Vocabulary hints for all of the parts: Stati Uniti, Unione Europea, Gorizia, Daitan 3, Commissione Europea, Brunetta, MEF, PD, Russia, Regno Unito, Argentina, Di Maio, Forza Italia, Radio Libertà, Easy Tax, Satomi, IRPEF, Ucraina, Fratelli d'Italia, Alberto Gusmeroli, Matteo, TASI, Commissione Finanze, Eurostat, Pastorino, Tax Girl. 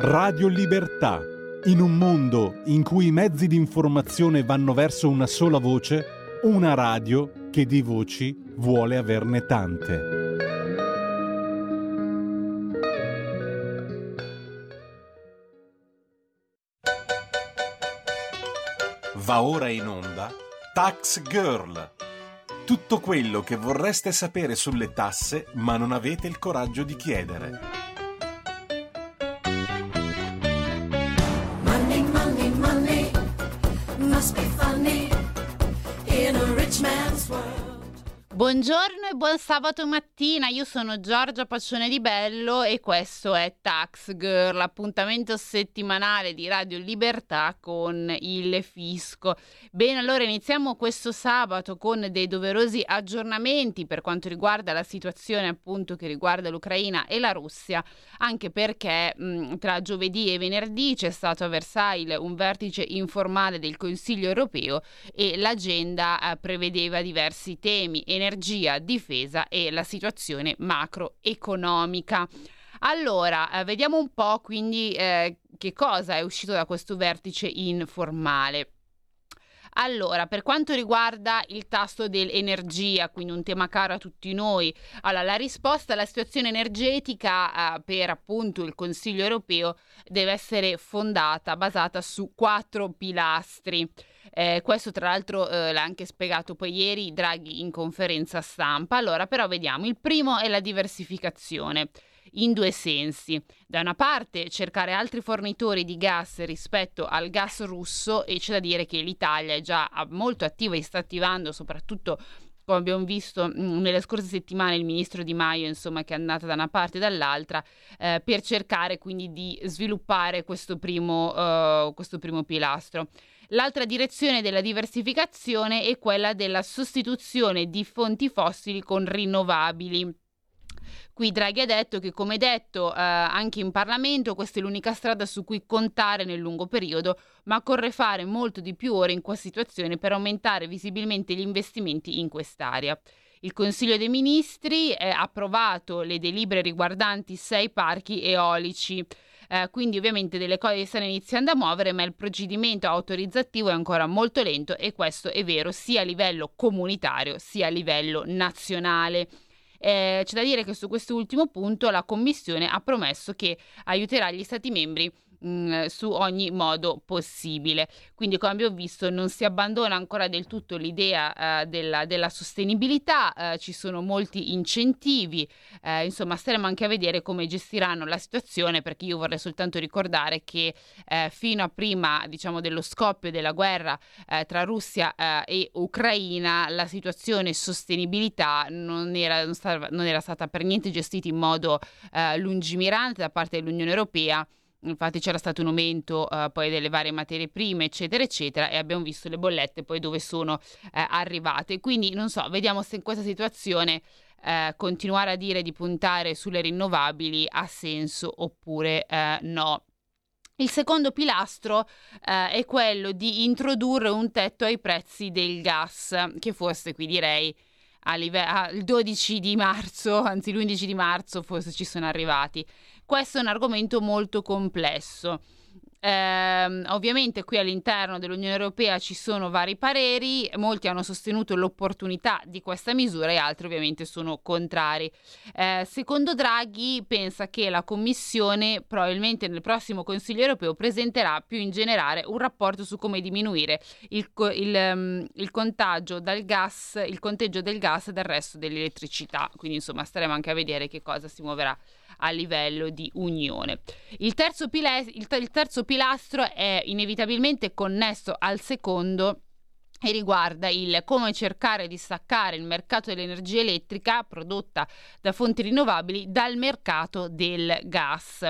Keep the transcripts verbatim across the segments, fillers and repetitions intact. Radio Libertà. In un mondo in cui i mezzi di informazione vanno verso una sola voce, una radio che di voci vuole averne tante. Va ora in onda Tax Girl. Tutto quello che vorreste sapere sulle tasse ma non avete il coraggio di chiedere. Buongiorno e buon sabato mattina, io sono Giorgia Pacione di Bello e questo è Tax Girl, l'appuntamento settimanale di Radio Libertà con il fisco. Bene, allora iniziamo questo sabato con dei doverosi aggiornamenti per quanto riguarda la situazione appunto che riguarda l'Ucraina e la Russia, anche perché mh, tra giovedì e venerdì c'è stato a Versailles un vertice informale del Consiglio Europeo e l'agenda eh, prevedeva diversi temi: energia, difesa e la situazione macroeconomica. Allora, eh, vediamo un po' quindi eh, che cosa è uscito da questo vertice informale. Allora, per quanto riguarda il tasso dell'energia, quindi un tema caro a tutti noi, allora la risposta alla situazione energetica eh, per appunto il Consiglio Europeo deve essere fondata, basata su quattro pilastri. Eh, questo tra l'altro eh, l'ha anche spiegato poi ieri Draghi in conferenza stampa. Allora, però vediamo, il primo è la diversificazione. In due sensi: da una parte cercare altri fornitori di gas rispetto al gas russo, e c'è da dire che l'Italia è già molto attiva e sta attivando, soprattutto come abbiamo visto mh, nelle scorse settimane il ministro Di Maio, insomma, che è andata da una parte e dall'altra eh, per cercare quindi di sviluppare questo primo, eh, questo primo pilastro. L'altra direzione della diversificazione è quella della sostituzione di fonti fossili con rinnovabili. Qui Draghi ha detto che, come detto eh, anche in Parlamento, questa è l'unica strada su cui contare nel lungo periodo, ma occorre fare molto di più ora in questa situazione per aumentare visibilmente gli investimenti in quest'area. Il Consiglio dei Ministri eh, ha approvato le delibere riguardanti sei parchi eolici, eh, quindi ovviamente delle cose stanno iniziando a muovere, ma il procedimento autorizzativo è ancora molto lento, e questo è vero sia a livello comunitario sia a livello nazionale. Eh, c'è da dire che su questo ultimo punto la Commissione ha promesso che aiuterà gli Stati membri mh, su ogni modo possibile. Quindi, come abbiamo visto, non si abbandona ancora del tutto l'idea eh, della, della sostenibilità, eh, ci sono molti incentivi, eh, insomma staremo anche a vedere come gestiranno la situazione, perché io vorrei soltanto ricordare che eh, fino a prima, diciamo, dello scoppio della guerra eh, tra Russia eh, e Ucraina, la situazione sostenibilità non era, non stava non era stata per niente gestita in modo eh, lungimirante da parte dell'Unione Europea. Infatti c'era stato un aumento eh, poi delle varie materie prime, eccetera eccetera, e abbiamo visto le bollette poi dove sono eh, arrivate. Quindi non so, vediamo se in questa situazione eh, continuare a dire di puntare sulle rinnovabili ha senso oppure eh, no. Il secondo pilastro eh, è quello di introdurre un tetto ai prezzi del gas, che forse qui direi il dodici di marzo, anzi l'undici di marzo forse ci sono arrivati. Questo è un argomento molto complesso. Eh, ovviamente qui all'interno dell'Unione Europea ci sono vari pareri, molti hanno sostenuto l'opportunità di questa misura e altri ovviamente sono contrari. Eh, secondo Draghi pensa che la Commissione probabilmente nel prossimo Consiglio Europeo presenterà più in generale un rapporto su come diminuire il, il, um, il contagio dal gas, il conteggio del gas e del resto dell'elettricità, quindi insomma staremo anche a vedere che cosa si muoverà a livello di Unione. Il terzo, pile- il, t- il terzo pilastro è inevitabilmente connesso al secondo e riguarda il come cercare di staccare il mercato dell'energia elettrica prodotta da fonti rinnovabili dal mercato del gas.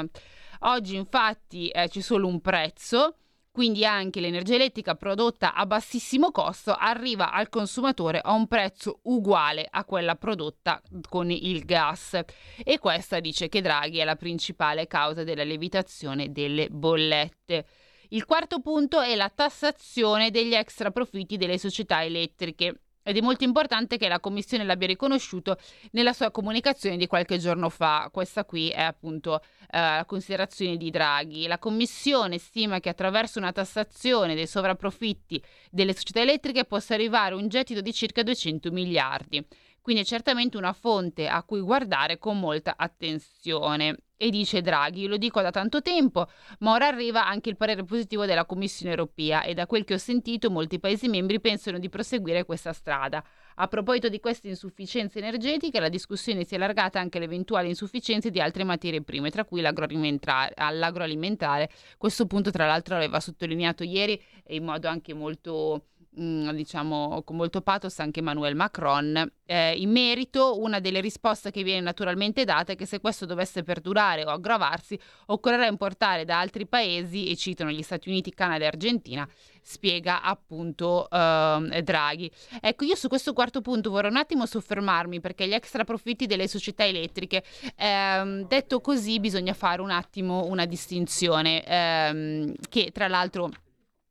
Oggi infatti eh, c'è solo un prezzo, quindi anche l'energia elettrica prodotta a bassissimo costo arriva al consumatore a un prezzo uguale a quella prodotta con il gas, e questa, dice che Draghi, è la principale causa della lievitazione delle bollette. Il quarto punto è la tassazione degli extra profitti delle società elettriche. Ed è molto importante che la Commissione l'abbia riconosciuto nella sua comunicazione di qualche giorno fa. Questa qui è appunto eh, la considerazione di Draghi. La Commissione stima che attraverso una tassazione dei sovrapprofitti delle società elettriche possa arrivare un gettito di circa duecento miliardi. Quindi è certamente una fonte a cui guardare con molta attenzione. E dice Draghi, lo dico da tanto tempo, ma ora arriva anche il parere positivo della Commissione Europea e da quel che ho sentito molti Paesi membri pensano di proseguire questa strada. A proposito di queste insufficienze energetiche, la discussione si è allargata anche alle eventuali insufficienze di altre materie prime, tra cui l'agroalimentare. all'agroalimentare. Questo punto tra l'altro l'aveva sottolineato ieri in modo anche molto... diciamo con molto pathos anche Emmanuel Macron. Eh, in merito, una delle risposte che viene naturalmente data è che se questo dovesse perdurare o aggravarsi occorrerà importare da altri paesi, e citano gli Stati Uniti, Canada e Argentina, spiega appunto eh, Draghi. Ecco, io su questo quarto punto vorrei un attimo soffermarmi, perché gli extra profitti delle società elettriche, ehm, detto così bisogna fare un attimo una distinzione ehm, che tra l'altro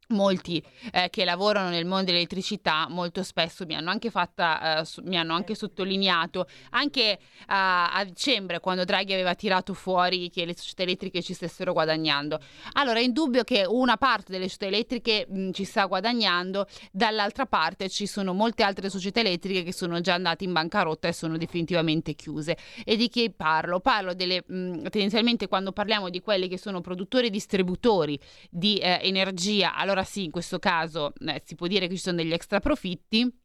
molti eh, che lavorano nel mondo dell'elettricità molto spesso mi hanno anche fatta eh, mi hanno anche sottolineato anche eh, a dicembre, quando Draghi aveva tirato fuori che le società elettriche ci stessero guadagnando. Allora è indubbio che una parte delle società elettriche mh, ci sta guadagnando, dall'altra parte ci sono molte altre società elettriche che sono già andate in bancarotta e sono definitivamente chiuse. E di chi parlo? Parlo delle mh, tendenzialmente, quando parliamo di quelli che sono produttori e distributori di eh, energia, allora sì, in questo caso eh, si può dire che ci sono degli extra profitti,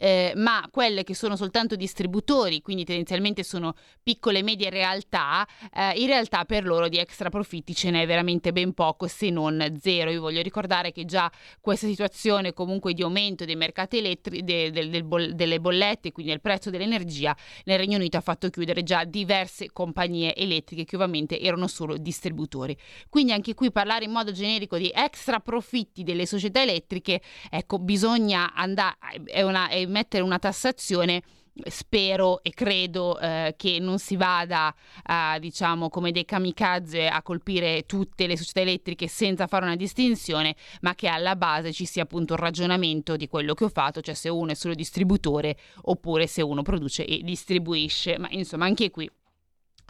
eh, ma quelle che sono soltanto distributori, quindi tendenzialmente sono piccole e medie realtà, eh, in realtà per loro di extra profitti ce n'è veramente ben poco, se non zero. Io voglio ricordare che già questa situazione comunque di aumento dei mercati elettri- de- de- de- bo- delle bollette, quindi del prezzo dell'energia, nel Regno Unito ha fatto chiudere già diverse compagnie elettriche che ovviamente erano solo distributori. Quindi anche qui parlare in modo generico di extra profitti delle società elettriche, ecco, bisogna andare, è una è mettere una tassazione. Spero e credo eh, che non si vada eh, diciamo come dei kamikaze a colpire tutte le società elettriche senza fare una distinzione, ma che alla base ci sia appunto il ragionamento di quello che ho fatto, cioè se uno è solo distributore oppure se uno produce e distribuisce. Ma insomma anche qui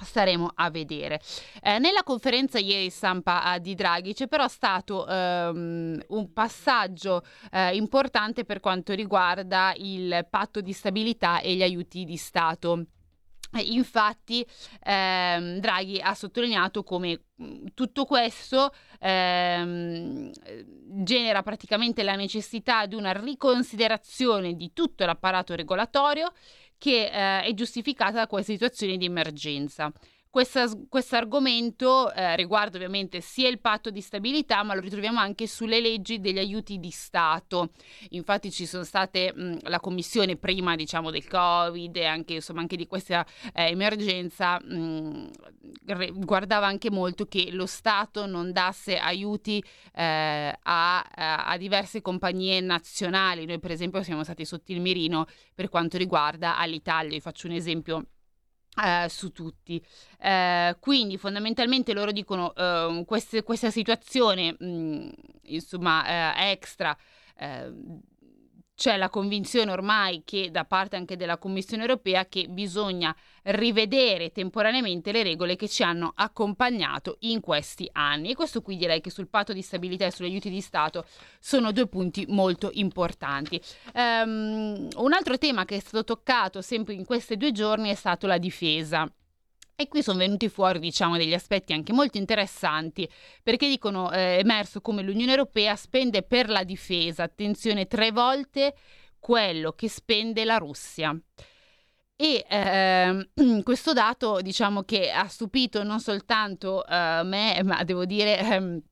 staremo a vedere. Eh, nella conferenza ieri stampa eh, di Draghi c'è però stato ehm, un passaggio eh, importante per quanto riguarda il patto di stabilità e gli aiuti di Stato. Infatti ehm, Draghi ha sottolineato come tutto questo ehm, genera praticamente la necessità di una riconsiderazione di tutto l'apparato regolatorio che eh, è giustificata da queste situazioni di emergenza. Questo argomento eh, riguarda ovviamente sia il patto di stabilità, ma lo ritroviamo anche sulle leggi degli aiuti di Stato. Infatti ci sono state mh, la commissione prima diciamo del Covid e anche, insomma, anche di questa eh, emergenza mh, re- guardava anche molto che lo Stato non dasse aiuti eh, a, a diverse compagnie nazionali. Noi per esempio siamo stati sotto il mirino per quanto riguarda all'Italia, vi faccio un esempio Uh, su tutti. Uh, quindi fondamentalmente loro dicono uh, queste, questa situazione mh, insomma uh, extra uh, c'è la convinzione ormai che da parte anche della Commissione Europea che bisogna rivedere temporaneamente le regole che ci hanno accompagnato in questi anni. E questo qui direi che sul patto di stabilità e sugli aiuti di Stato sono due punti molto importanti. Um, un altro tema che è stato toccato sempre in questi due giorni è stato la difesa. E qui sono venuti fuori diciamo degli aspetti anche molto interessanti, perché dicono eh, emerso come l'Unione Europea spende per la difesa, attenzione, tre volte quello che spende la Russia. E eh, questo dato diciamo che ha stupito non soltanto eh, me, ma devo dire eh,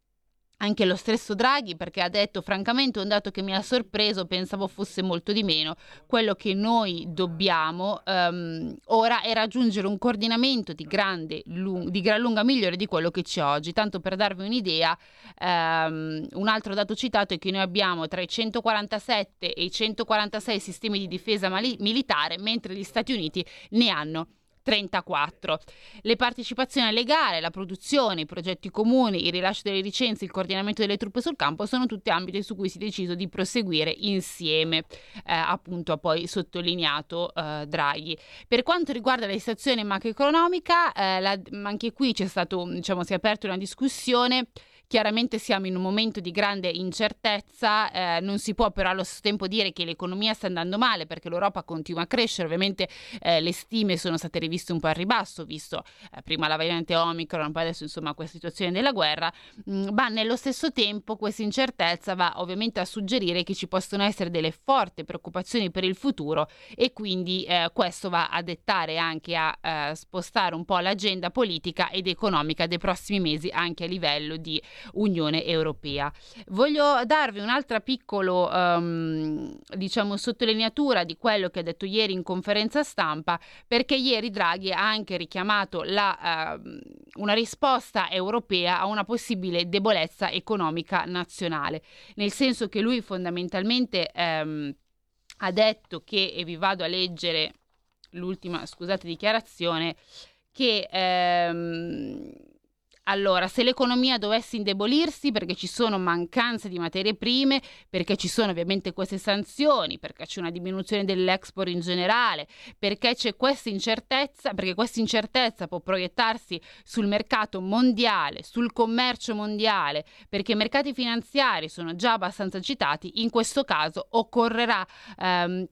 anche lo stesso Draghi, perché ha detto francamente un dato che mi ha sorpreso, pensavo fosse molto di meno. Quello che noi dobbiamo ehm, ora è raggiungere un coordinamento di grande lung- di gran lunga migliore di quello che c'è oggi. Tanto per darvi un'idea, ehm, un altro dato citato è che noi abbiamo tra i centoquarantasette e i centoquarantasei sistemi di difesa mali- militare, mentre gli Stati Uniti ne hanno trentaquattro. Le partecipazioni alle gare, la produzione, i progetti comuni, il rilascio delle licenze, il coordinamento delle truppe sul campo sono tutti ambiti su cui si è deciso di proseguire insieme, eh, appunto ha poi sottolineato eh, Draghi. Per quanto riguarda la situazione macroeconomica, eh, la, anche qui c'è stato, diciamo, si è aperta una discussione. Chiaramente siamo in un momento di grande incertezza, eh, non si può però allo stesso tempo dire che l'economia sta andando male, perché l'Europa continua a crescere. Ovviamente eh, le stime sono state riviste un po' al ribasso, visto eh, prima la variante Omicron, poi adesso insomma questa situazione della guerra, mh, ma nello stesso tempo questa incertezza va ovviamente a suggerire che ci possono essere delle forti preoccupazioni per il futuro, e quindi eh, questo va a dettare anche a eh, spostare un po' l'agenda politica ed economica dei prossimi mesi anche a livello di Unione Europea. Voglio darvi un'altra piccolo um, diciamo sottolineatura di quello che ha detto ieri in conferenza stampa, perché ieri Draghi ha anche richiamato la, uh, una risposta europea a una possibile debolezza economica nazionale, nel senso che lui fondamentalmente um, ha detto che, e vi vado a leggere l'ultima, scusate, dichiarazione, che um, allora, se l'economia dovesse indebolirsi perché ci sono mancanze di materie prime, perché ci sono ovviamente queste sanzioni, perché c'è una diminuzione dell'export in generale, perché c'è questa incertezza, perché questa incertezza può proiettarsi sul mercato mondiale, sul commercio mondiale, perché i mercati finanziari sono già abbastanza agitati, in questo caso occorrerà ehm,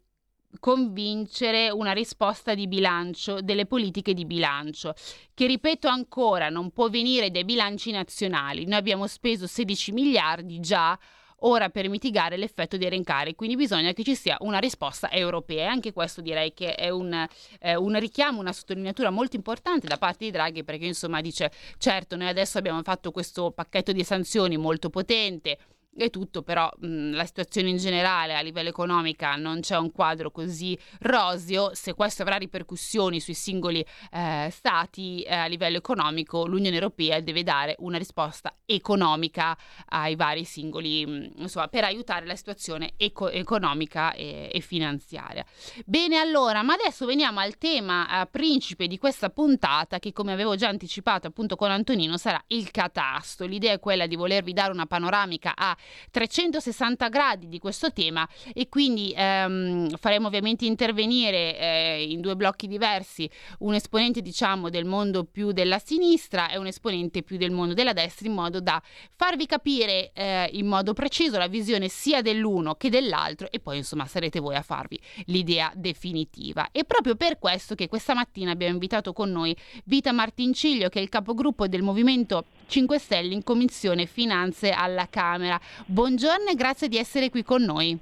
convincere una risposta di bilancio, delle politiche di bilancio, che ripeto ancora non può venire dai bilanci nazionali. Noi abbiamo speso sedici miliardi già ora per mitigare l'effetto dei rincari, quindi bisogna che ci sia una risposta europea, e anche questo direi che è un, eh, un richiamo, una sottolineatura molto importante da parte di Draghi, perché insomma dice: certo, noi adesso abbiamo fatto questo pacchetto di sanzioni molto potente e tutto, però mh, la situazione in generale a livello economica non c'è un quadro così roseo. Se questo avrà ripercussioni sui singoli eh, stati eh, a livello economico, l'Unione Europea deve dare una risposta economica ai vari singoli, mh, insomma, per aiutare la situazione eco- economica e-, e finanziaria. Bene, allora, ma adesso veniamo al tema eh, principe di questa puntata, che come avevo già anticipato appunto con Antonino sarà il catasto. L'idea è quella di volervi dare una panoramica a trecentosessanta gradi di questo tema, e quindi ehm, faremo ovviamente intervenire eh, in due blocchi diversi un esponente, diciamo, del mondo più della sinistra e un esponente più del mondo della destra, in modo da farvi capire eh, in modo preciso la visione sia dell'uno che dell'altro, e poi insomma sarete voi a farvi l'idea definitiva. E proprio per questo che questa mattina abbiamo invitato con noi Vita Martinciglio, che è il capogruppo del Movimento cinque Stelle in Commissione Finanze alla Camera. Buongiorno e grazie di essere qui con noi.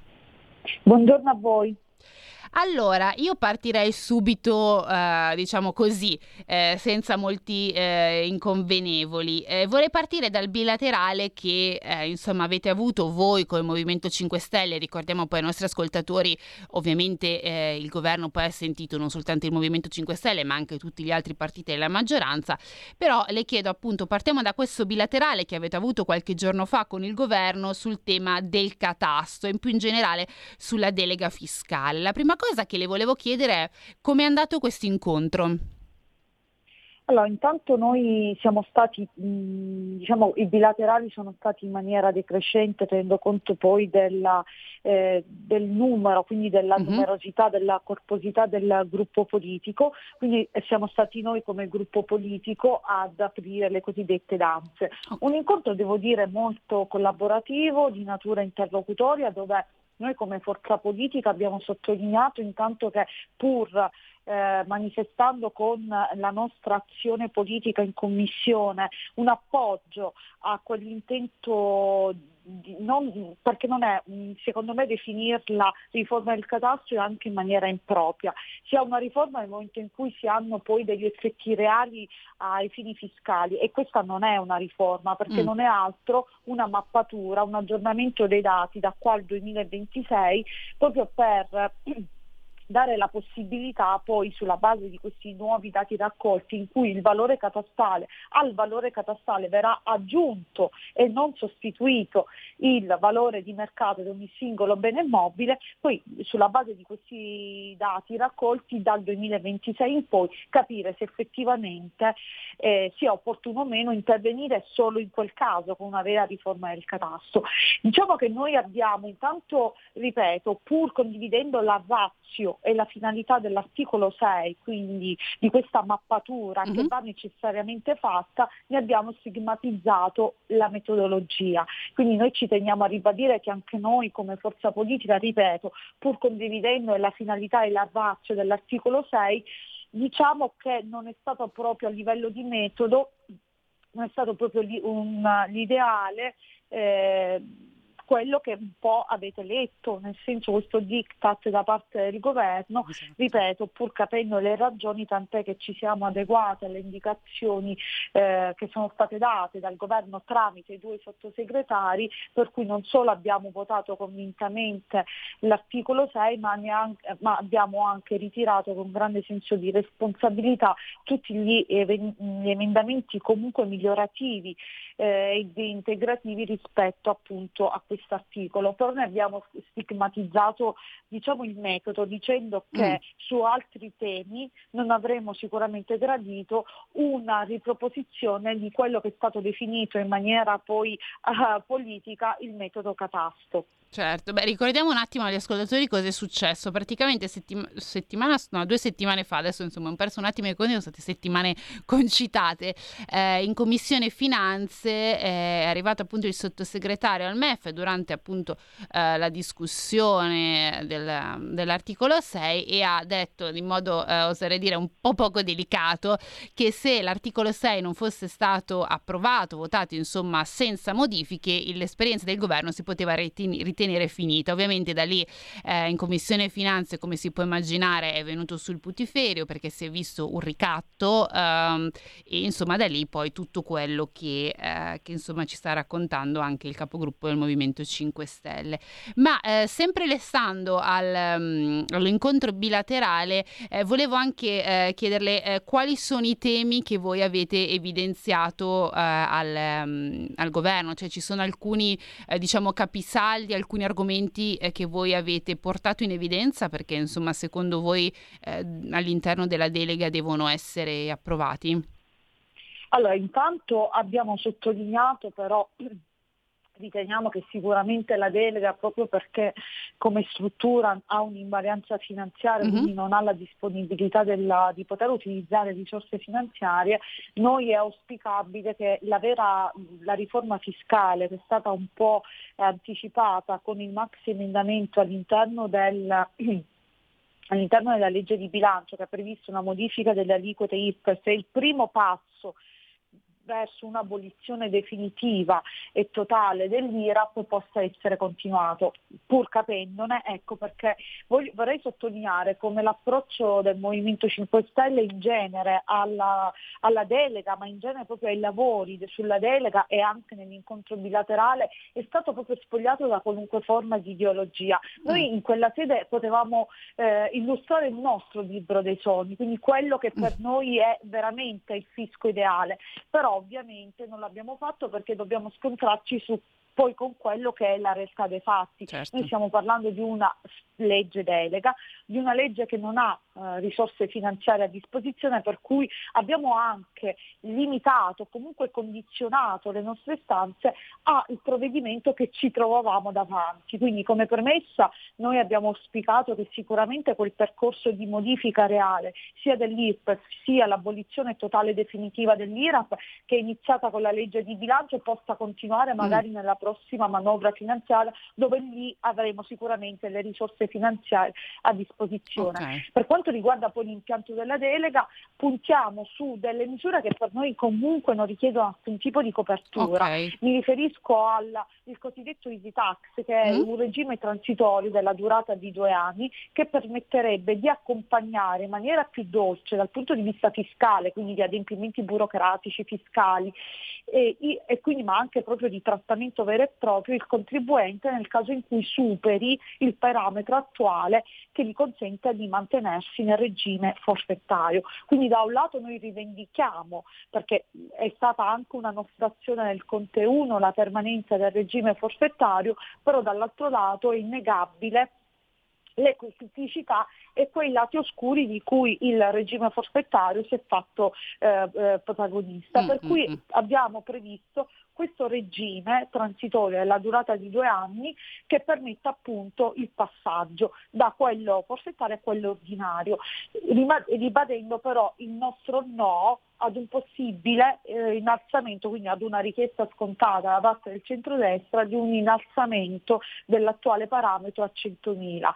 Buongiorno a voi. Allora, io partirei subito, eh, diciamo così, eh, senza molti eh, inconvenevoli. Eh, vorrei partire dal bilaterale che eh, insomma avete avuto voi con il Movimento cinque Stelle. Ricordiamo poi ai nostri ascoltatori, ovviamente eh, il governo poi ha sentito non soltanto il Movimento cinque Stelle, ma anche tutti gli altri partiti della maggioranza. Però le chiedo, appunto, partiamo da questo bilaterale che avete avuto qualche giorno fa con il governo sul tema del catasto e più in generale sulla delega fiscale. La prima cosa che le volevo chiedere è: come è andato questo incontro? Allora, intanto noi siamo stati, diciamo, i bilaterali sono stati in maniera decrescente, tenendo conto poi della, eh, del numero, quindi della uh-huh. numerosità, della corposità del gruppo politico, quindi siamo stati noi come gruppo politico ad aprire le cosiddette danze. Un incontro, devo dire, molto collaborativo, di natura interlocutoria, dove noi come forza politica abbiamo sottolineato intanto che, pur eh, manifestando con la nostra azione politica in commissione un appoggio a quell'intento di non, perché non è, secondo me, definirla riforma del catasto è anche in maniera impropria, sia una riforma nel momento in cui si hanno poi degli effetti reali ai fini fiscali, e questa non è una riforma, perché mm. non è altro una mappatura, un aggiornamento dei dati da qua al duemilaventisei, proprio per dare la possibilità poi, sulla base di questi nuovi dati raccolti, in cui il valore catastale, al valore catastale verrà aggiunto e non sostituito il valore di mercato di ogni singolo bene immobile, poi sulla base di questi dati raccolti dal duemilaventisei in poi capire se effettivamente eh, sia opportuno o meno intervenire solo in quel caso con una vera riforma del catasto. Diciamo che noi abbiamo intanto, ripeto, pur condividendo la ratio e la finalità dell'articolo sei, quindi di questa mappatura mm-hmm. che va necessariamente fatta, ne abbiamo stigmatizzato la metodologia. Quindi noi ci teniamo a ribadire che anche noi come forza politica, ripeto, pur condividendo la finalità e la ratio dell'articolo sei, diciamo che non è stato proprio a livello di metodo, non è stato proprio lì un, l'ideale eh, quello che un po' avete letto, nel senso questo diktat da parte del governo, esatto. Ripeto, pur capendo le ragioni, tant'è che ci siamo adeguate alle indicazioni eh, che sono state date dal governo tramite i due sottosegretari, per cui non solo abbiamo votato convintamente l'articolo sei, ma, neanche, ma abbiamo anche ritirato con grande senso di responsabilità tutti gli, even- gli emendamenti comunque migliorativi eh, e integrativi rispetto appunto a questo articolo, però noi abbiamo stigmatizzato, diciamo, il metodo, dicendo che mm. su altri temi non avremmo sicuramente gradito una riproposizione di quello che è stato definito in maniera poi uh, politica il metodo catasto. Certo, beh, ricordiamo un attimo agli ascoltatori cosa è successo. Praticamente settima, settimana, no, due settimane fa, adesso insomma ho perso un attimo i conti, sono state settimane concitate, eh, in Commissione Finanze eh, è arrivato appunto il sottosegretario al M E F durante appunto eh, la discussione del, dell'articolo sei, e ha detto in modo, eh, oserei dire, un po' poco delicato, che se l'articolo sei non fosse stato approvato, votato insomma senza modifiche, l'esperienza del governo si poteva ritenere tenere finita. Ovviamente da lì eh, in Commissione Finanze, come si può immaginare, è venuto sul putiferio, perché si è visto un ricatto ehm, e insomma da lì poi tutto quello che, eh, che insomma ci sta raccontando anche il capogruppo del Movimento cinque Stelle. Ma eh, sempre restando al, um, all'incontro bilaterale, eh, volevo anche eh, chiederle eh, quali sono i temi che voi avete evidenziato eh, al, um, al governo, cioè ci sono alcuni eh, diciamo capisaldi, alcuni argomenti eh, che voi avete portato in evidenza, perché insomma secondo voi eh, all'interno della delega devono essere approvati? Allora, intanto abbiamo sottolineato, però riteniamo che sicuramente la delega, proprio perché come struttura ha un'invarianza finanziaria, mm-hmm. quindi non ha la disponibilità della, di poter utilizzare risorse finanziarie, noi è auspicabile che la vera la riforma fiscale, che è stata un po' anticipata con il maxi emendamento all'interno del all'interno della legge di bilancio, che ha previsto una modifica delle aliquote I R P E F, è il primo passo verso un'abolizione definitiva e totale dell'I R A P, possa essere continuato, pur capendone. Ecco perché voglio, vorrei sottolineare come l'approccio del Movimento cinque Stelle in genere alla, alla delega, ma in genere proprio ai lavori sulla delega e anche nell'incontro bilaterale, è stato proprio spogliato da qualunque forma di ideologia. Noi in quella sede potevamo eh, illustrare il nostro libro dei sogni, quindi quello che per noi è veramente il fisco ideale, però ovviamente non l'abbiamo fatto perché dobbiamo scontrarci su poi con quello che è la realtà dei fatti. Certo. Noi stiamo parlando di una legge delega, di una legge che non ha eh, risorse finanziarie a disposizione, per cui abbiamo anche limitato, comunque condizionato le nostre stanze al provvedimento che ci trovavamo davanti. Quindi come premessa noi abbiamo auspicato che sicuramente quel percorso di modifica reale, sia dell'I R P E F, sia l'abolizione totale definitiva dell'I R A P, che è iniziata con la legge di bilancio, possa continuare magari mm. nella prossima manovra finanziaria, dove lì avremo sicuramente le risorse finanziarie a disposizione. Okay. Per quanto riguarda poi l'impianto della delega, puntiamo su delle misure che per noi comunque non richiedono alcun tipo di copertura. Okay. Mi riferisco al il cosiddetto Easy Tax, che è mm. un regime transitorio della durata di due anni che permetterebbe di accompagnare in maniera più dolce dal punto di vista fiscale, quindi di adempimenti burocratici fiscali e, e quindi ma anche proprio di trattamento vero e proprio il contribuente nel caso in cui superi il parametro attuale che gli consente di mantenersi nel regime forfettario. Quindi da un lato noi rivendichiamo, perché è stata anche una nostra azione nel Conte uno, la permanenza del regime forfettario, però dall'altro lato è innegabile le criticità e quei lati oscuri di cui il regime forfettario si è fatto eh, eh, protagonista. Mm-hmm. Per cui abbiamo previsto questo regime transitorio alla durata di due anni che permetta appunto il passaggio da quello forfettario a quello ordinario, ribadendo però il nostro no ad un possibile eh, innalzamento, quindi ad una richiesta scontata da parte del centrodestra di un innalzamento dell'attuale parametro a centomila.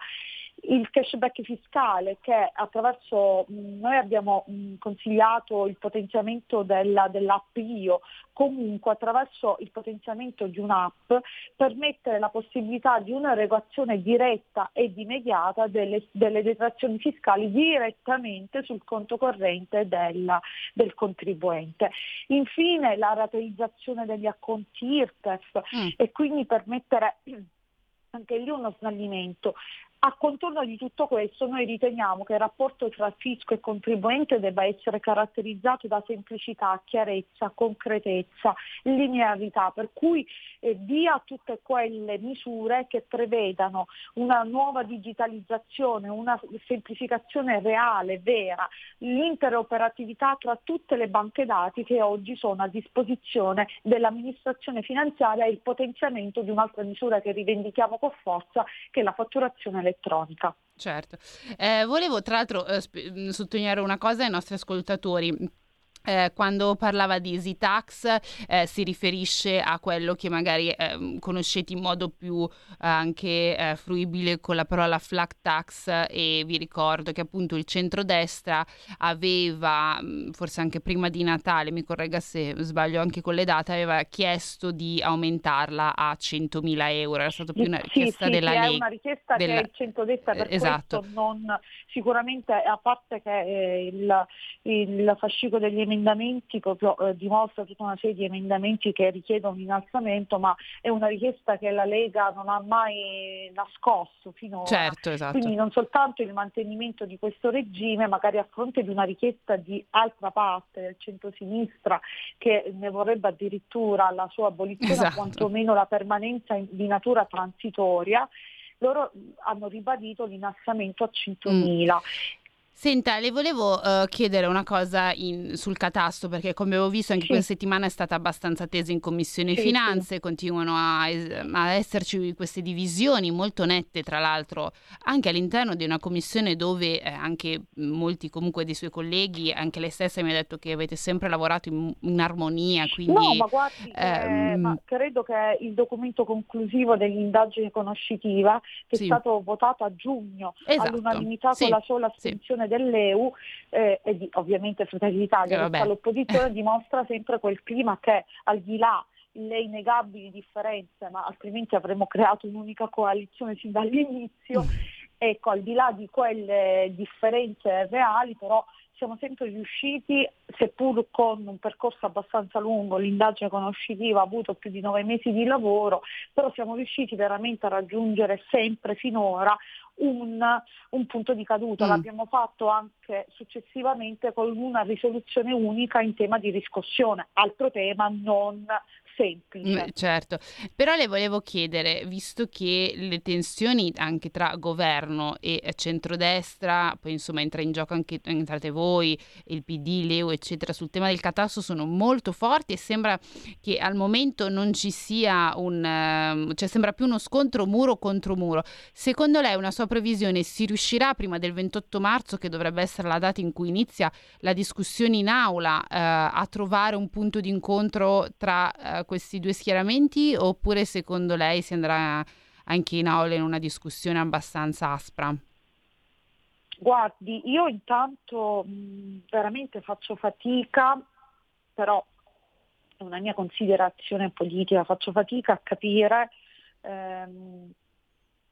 Il cashback fiscale, che attraverso noi abbiamo consigliato il potenziamento della, dell'app I O, comunque attraverso il potenziamento di un'app permettere la possibilità di una erogazione diretta ed immediata delle, delle detrazioni fiscali direttamente sul conto corrente del, del contribuente. Infine la rateizzazione degli acconti I R P E F mm. e quindi permettere anche lì uno snellimento. A contorno di tutto questo noi riteniamo che il rapporto tra fisco e contribuente debba essere caratterizzato da semplicità, chiarezza, concretezza, linearità, per cui eh, dia tutte quelle misure che prevedano una nuova digitalizzazione, una semplificazione reale, vera, l'interoperatività tra tutte le banche dati che oggi sono a disposizione dell'amministrazione finanziaria e il potenziamento di un'altra misura che rivendichiamo con forza, che è la fatturazione elettronica. Certo. Eh, volevo tra l'altro eh, sp- sottolineare una cosa ai nostri ascoltatori. Eh, quando parlava di Easy Tax eh, si riferisce a quello che magari eh, conoscete in modo più eh, anche eh, fruibile con la parola flat tax, e vi ricordo che appunto il centrodestra aveva, forse anche prima di Natale, mi corregga se sbaglio anche con le date, aveva chiesto di aumentarla a centomila euro, era stata più una richiesta sì, sì, della Lega. Sì, è una richiesta della... che il centrodestra per esatto. questo non, sicuramente, a parte che eh, il, il fascicolo degli emendamenti proprio eh, dimostra tutta una serie di emendamenti che richiedono un innalzamento, ma è una richiesta che la Lega non ha mai nascosto finora. Certo, esatto. Quindi non soltanto il mantenimento di questo regime, magari a fronte di una richiesta di altra parte del centrosinistra che ne vorrebbe addirittura la sua abolizione, esatto. quantomeno la permanenza di natura transitoria, loro hanno ribadito l'innalzamento a centomila. Mm. Senta, le volevo uh, chiedere una cosa in, sul catasto, perché come avevo visto anche sì. questa settimana è stata abbastanza tesa in Commissione sì, Finanze, sì. continuano a, a esserci queste divisioni molto nette, tra l'altro anche all'interno di una commissione dove eh, anche molti comunque dei suoi colleghi, anche lei stessa mi ha detto che avete sempre lavorato in, in armonia, quindi... No, ma guardi, ehm... eh, ma credo che il documento conclusivo dell'indagine conoscitiva, che sì. è stato votato a giugno esatto. all'unanimità sì. con la sola astensione sì. dell'E U eh, e di, ovviamente Fratelli d'Italia, eh, che l'opposizione dimostra sempre quel clima che, al di là le innegabili differenze, ma altrimenti avremmo creato un'unica coalizione sin dall'inizio, ecco, al di là di quelle differenze reali, però siamo sempre riusciti, seppur con un percorso abbastanza lungo, l'indagine conoscitiva ha avuto più di nove mesi di lavoro, però siamo riusciti veramente a raggiungere sempre finora Un, un punto di caduta. Mm. L'abbiamo fatto anche successivamente con una risoluzione unica in tema di riscossione, altro tema non semplice. Mm, certo, però le volevo chiedere, visto che le tensioni anche tra governo e centrodestra, poi insomma entra in gioco anche entrate voi, il P D, l'E U eccetera, sul tema del catasto sono molto forti e sembra che al momento non ci sia un, cioè sembra più uno scontro muro contro muro. Secondo lei una sua previsione, si riuscirà prima del ventotto marzo, che dovrebbe essere la data in cui inizia la discussione in aula, eh, a trovare un punto di incontro tra eh, questi due schieramenti, oppure secondo lei si andrà anche in aula in una discussione abbastanza aspra? Guardi, io intanto mh, veramente faccio fatica, però è una mia considerazione politica, faccio fatica a capire ehm,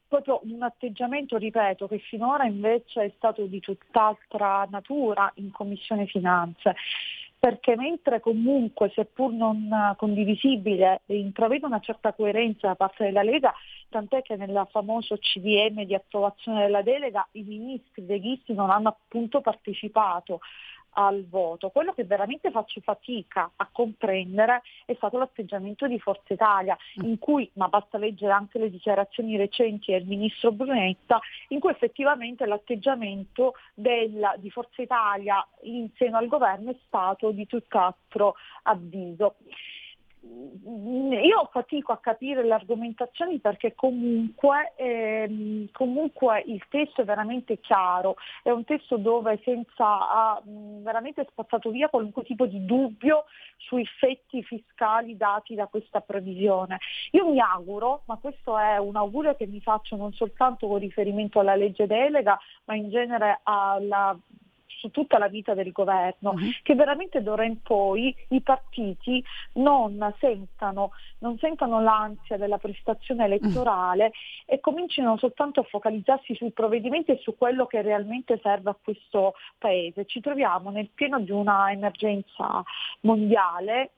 proprio un atteggiamento, ripeto, che finora invece è stato di tutt'altra natura in Commissione Finanze. perché mentre comunque, seppur non condivisibile, intravede una certa coerenza da parte della Lega, tant'è che nel famoso C D M di approvazione della delega i ministri leghisti non hanno appunto partecipato al voto. Quello che veramente faccio fatica a comprendere è stato l'atteggiamento di Forza Italia, in cui, ma basta leggere anche le dichiarazioni recenti del ministro Brunetta, in cui effettivamente l'atteggiamento del, di Forza Italia in seno al governo è stato di tutt'altro avviso. Io fatico a capire le argomentazioni perché comunque, ehm, comunque il testo è veramente chiaro, è un testo dove senza ha mh, veramente spazzato via qualunque tipo di dubbio sui effetti fiscali dati da questa previsione. Io mi auguro, ma questo è un augurio che mi faccio non soltanto con riferimento alla legge delega, ma in genere alla su tutta la vita del governo, uh-huh. che veramente d'ora in poi i partiti non sentano, non sentano l'ansia della prestazione elettorale uh-huh. e cominciano soltanto a focalizzarsi sui provvedimenti e su quello che realmente serve a questo paese. Ci troviamo nel pieno di una emergenza mondiale,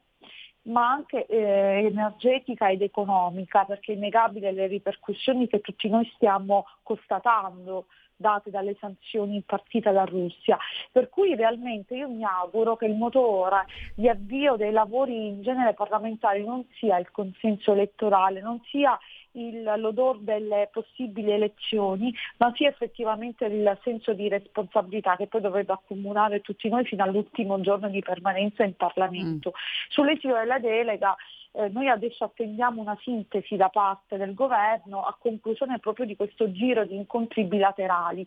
ma anche eh, energetica ed economica, perché è innegabile le ripercussioni che tutti noi stiamo constatando date dalle sanzioni impartite dalla Russia, per cui realmente io mi auguro che il motore di avvio dei lavori in genere parlamentari non sia il consenso elettorale, non sia il, l'odor delle possibili elezioni, ma sia effettivamente il senso di responsabilità che poi dovrebbe accomunare tutti noi fino all'ultimo giorno di permanenza in Parlamento. Mm. Sull'esito della delega Eh, noi adesso attendiamo una sintesi da parte del governo a conclusione proprio di questo giro di incontri bilaterali.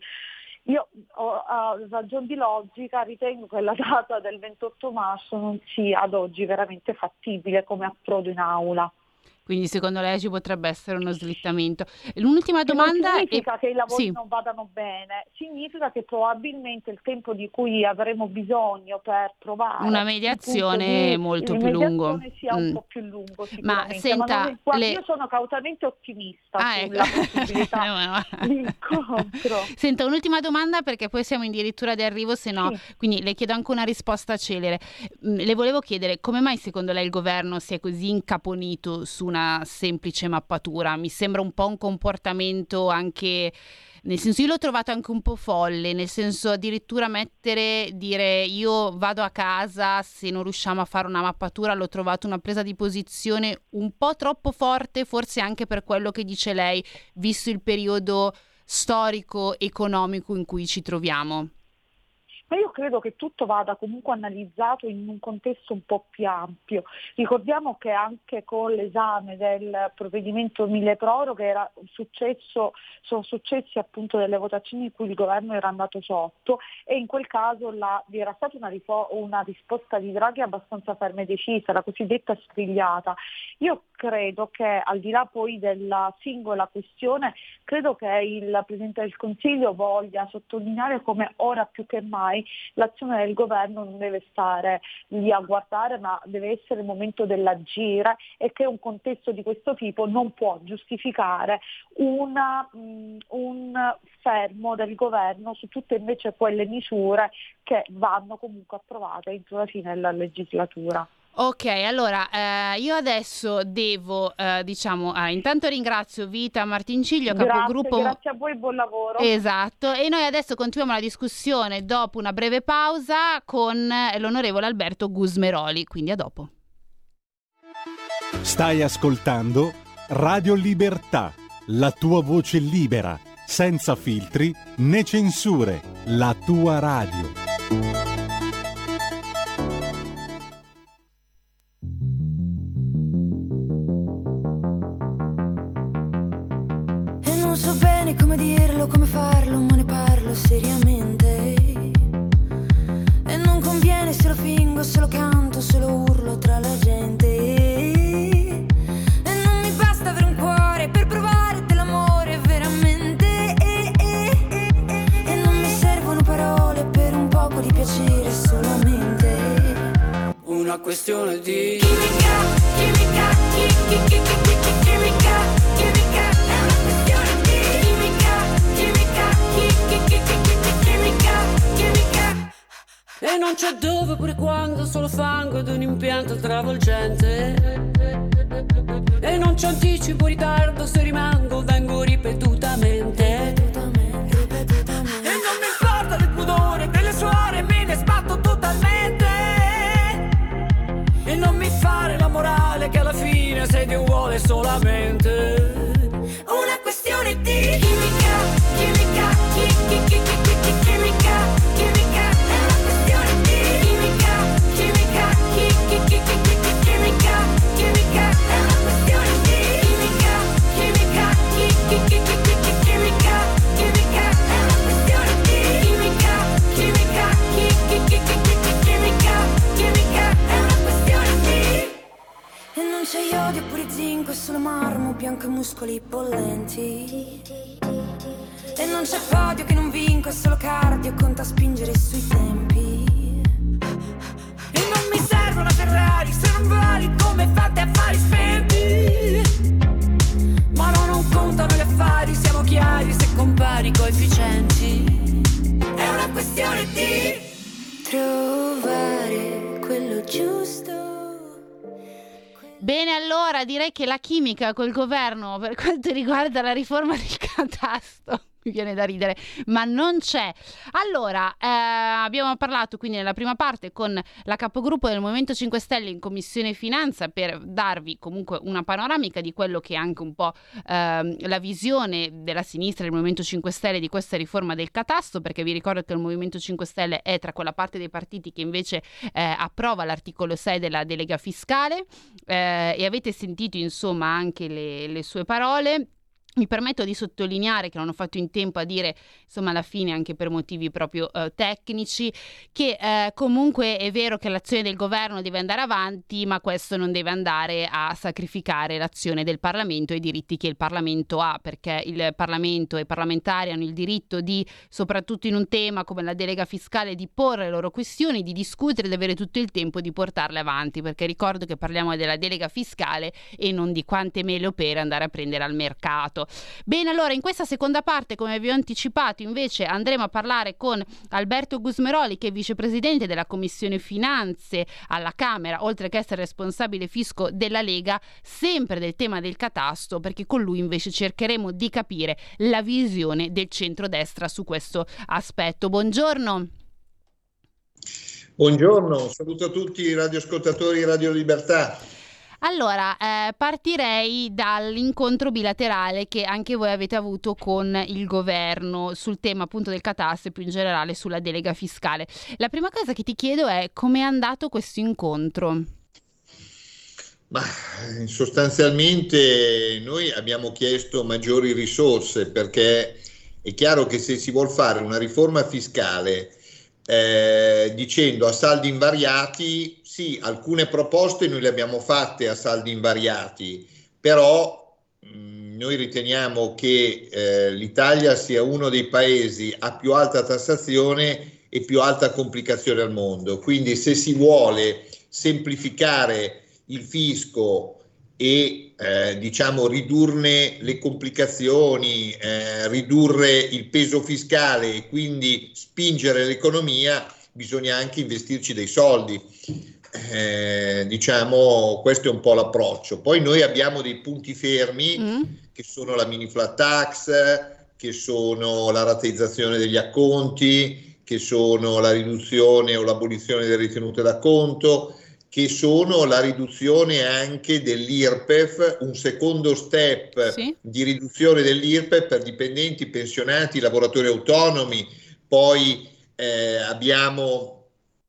Io a ragion di logica ritengo che la data del ventotto marzo non sia ad oggi veramente fattibile come approdo in aula. Quindi secondo lei ci potrebbe essere uno slittamento. L'ultima domanda non significa è... che i lavori sì. non vadano bene, significa che probabilmente il tempo di cui avremo bisogno per trovare una mediazione di... molto più lungo sia un mm. po' più lungo ma senta ma non... le... io sono cautamente ottimista ah, sulla ecco. possibilità di incontro. Senta, un'ultima domanda perché poi siamo addirittura di arrivo se no sì. quindi le chiedo anche una risposta celere. Le volevo chiedere come mai secondo lei il governo si è così incaponito su una semplice mappatura? Mi sembra un po' un comportamento anche, nel senso, io l'ho trovato anche un po' folle, nel senso addirittura mettere, dire io vado a casa se non riusciamo a fare una mappatura, l'ho trovato una presa di posizione un po' troppo forte, forse anche per quello che dice lei, visto il periodo storico economico in cui ci troviamo. Ma io credo che tutto vada comunque analizzato in un contesto un po' più ampio. Ricordiamo che anche con l'esame del provvedimento milleproroghe era successo, sono successi appunto delle votazioni in cui il governo era andato sotto e in quel caso la, vi era stata una, rifo, una risposta di Draghi abbastanza ferma e decisa, la cosiddetta strigliata. Io credo che al di là poi della singola questione, credo che il Presidente del Consiglio voglia sottolineare come ora più che mai l'azione del governo non deve stare lì a guardare, ma deve essere il momento dell'agire e che un contesto di questo tipo non può giustificare una, um, un fermo del governo su tutte invece quelle misure che vanno comunque approvate entro la fine della legislatura. Ok, allora eh, io adesso devo eh, diciamo ah, intanto ringrazio Vita Martinciglio, capogruppo. Grazie, grazie a voi, buon lavoro. Esatto, e noi adesso continuiamo la discussione dopo una breve pausa con l'onorevole Alberto Gusmeroli, quindi a dopo. Stai ascoltando Radio Libertà, la tua voce libera, senza filtri né censure, la tua radio. Come dirlo, come farlo, ma ne parlo seriamente. E non conviene se lo fingo, se lo canto, se lo urlo tra la gente. E non mi basta avere un cuore per provare dell'amore veramente. E, e, e, e, e non mi servono parole per un poco di piacere solamente. Una questione di chimica, chimica, chimica, chimica, chimica, chimica. È una questione chimica, chimica, chimica, chimica, chimica. E non non c'è dove, pure quando, solo fango ed un impianto travolgente. E non ci anticipo, ritardo, se rimango vengo ripetutamente. Ripetutamente, ripetutamente. E non mi importa del pudore, delle suore, me ne sbatto totalmente. E non mi fare la morale, che alla fine se Dio vuole solamente. Una questione di chimica, chimica, chimica, chimica, chimica. C'è iodio, pure zinco e solo marmo bianco e muscoli bollenti. E non c'è podio che non vinco, è solo cardio, conta spingere sui tempi. E non mi serve una Ferrari se non vali come fate affari spenti. Ma no, non contano gli affari, siamo chiari se compari coefficienti. È una questione di trovare quello giusto. Bene, allora direi che la chimica col governo per quanto riguarda la riforma del catasto, mi viene da ridere, ma non c'è. Allora, eh, abbiamo parlato quindi nella prima parte con la capogruppo del Movimento cinque Stelle in Commissione Finanza per darvi comunque una panoramica di quello che è anche un po' eh, la visione della sinistra del Movimento cinque Stelle di questa riforma del catasto, perché vi ricordo che il Movimento cinque Stelle è tra quella parte dei partiti che invece eh, approva l'articolo sei della Delega Fiscale eh, e avete sentito insomma anche le, le sue parole. Mi permetto di sottolineare che non ho fatto in tempo a dire, insomma, alla fine anche per motivi proprio eh, tecnici, che eh, comunque è vero che l'azione del governo deve andare avanti, ma questo non deve andare a sacrificare l'azione del Parlamento e i diritti che il Parlamento ha, perché il Parlamento e i parlamentari hanno il diritto di, soprattutto in un tema come la delega fiscale, di porre le loro questioni, di discutere, di avere tutto il tempo di portarle avanti, perché ricordo che parliamo della delega fiscale e non di quante mele o pere andare a prendere al mercato. Bene, allora in questa seconda parte, come vi ho anticipato, invece andremo a parlare con Alberto Gusmeroli, che è vicepresidente della Commissione Finanze alla Camera, oltre che essere responsabile fisco della Lega, sempre del tema del catasto, perché con lui invece cercheremo di capire la visione del centrodestra su questo aspetto. Buongiorno. Buongiorno, saluto a tutti i radioascoltatori di Radio Libertà. Allora, eh, partirei dall'incontro bilaterale che anche voi avete avuto con il governo sul tema appunto del catasto e più in generale sulla delega fiscale. La prima cosa che ti chiedo è come è andato questo incontro? Ma sostanzialmente noi abbiamo chiesto maggiori risorse, perché è chiaro che se si vuol fare una riforma fiscale eh, dicendo a saldi invariati, sì, alcune proposte noi le abbiamo fatte a saldi invariati, però mh, noi riteniamo che eh, l'Italia sia uno dei paesi a più alta tassazione e più alta complicazione al mondo. Quindi se si vuole semplificare il fisco e eh, diciamo ridurne le complicazioni, eh, ridurre il peso fiscale e quindi spingere l'economia, bisogna anche investirci dei soldi. Eh, diciamo questo è un po' l'approccio. Poi noi abbiamo dei punti fermi mm. che sono la mini flat tax, che sono la rateizzazione degli acconti, che sono la riduzione o l'abolizione delle ritenute d'acconto, che sono la riduzione anche dell'I R P E F, un secondo step sì. di riduzione dell'I R P E F per dipendenti, pensionati, lavoratori autonomi. Poi eh, abbiamo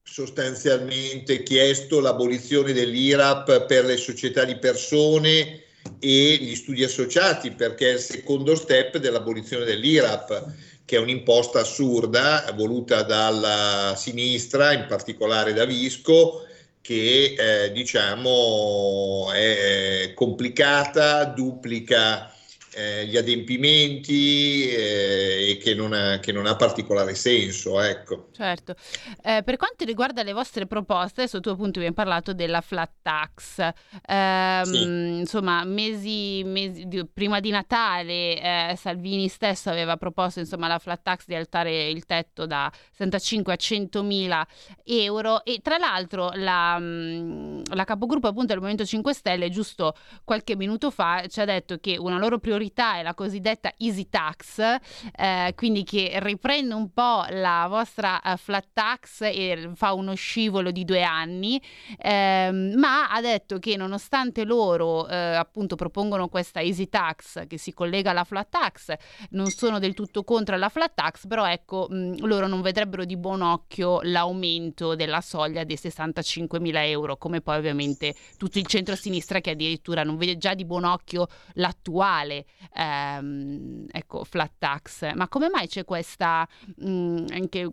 sostanzialmente chiesto l'abolizione dell'I R A P per le società di persone e gli studi associati, perché è il secondo step dell'abolizione dell'I R A P, che è un'imposta assurda voluta dalla sinistra, in particolare da Visco, che eh, diciamo è complicata, duplica eh, gli adempimenti eh, e che non, ha, che non ha particolare senso, ecco. Certo. Eh, per quanto riguarda le vostre proposte, adesso tu appunto vi hai parlato della flat tax, eh, sì. insomma mesi, mesi di, prima di Natale eh, Salvini stesso aveva proposto insomma la flat tax di alzare il tetto da sessantacinque a centomila euro, e tra l'altro la, la capogruppo appunto del Movimento cinque Stelle giusto qualche minuto fa ci ha detto che una loro priorità è la cosiddetta easy tax, eh, quindi che riprende un po' la vostra uh, flat tax e fa uno scivolo di due anni, eh, ma ha detto che nonostante loro eh, appunto propongono questa easy tax che si collega alla flat tax, non sono del tutto contro la flat tax, però ecco mh, loro non vedrebbero di buon occhio l'aumento della soglia dei sessantacinquemila euro, come poi ovviamente tutto il centro-sinistra che addirittura non vede già di buon occhio l'attuale ehm, ecco, flat tax. Ma come mai c'è questa mh, anche,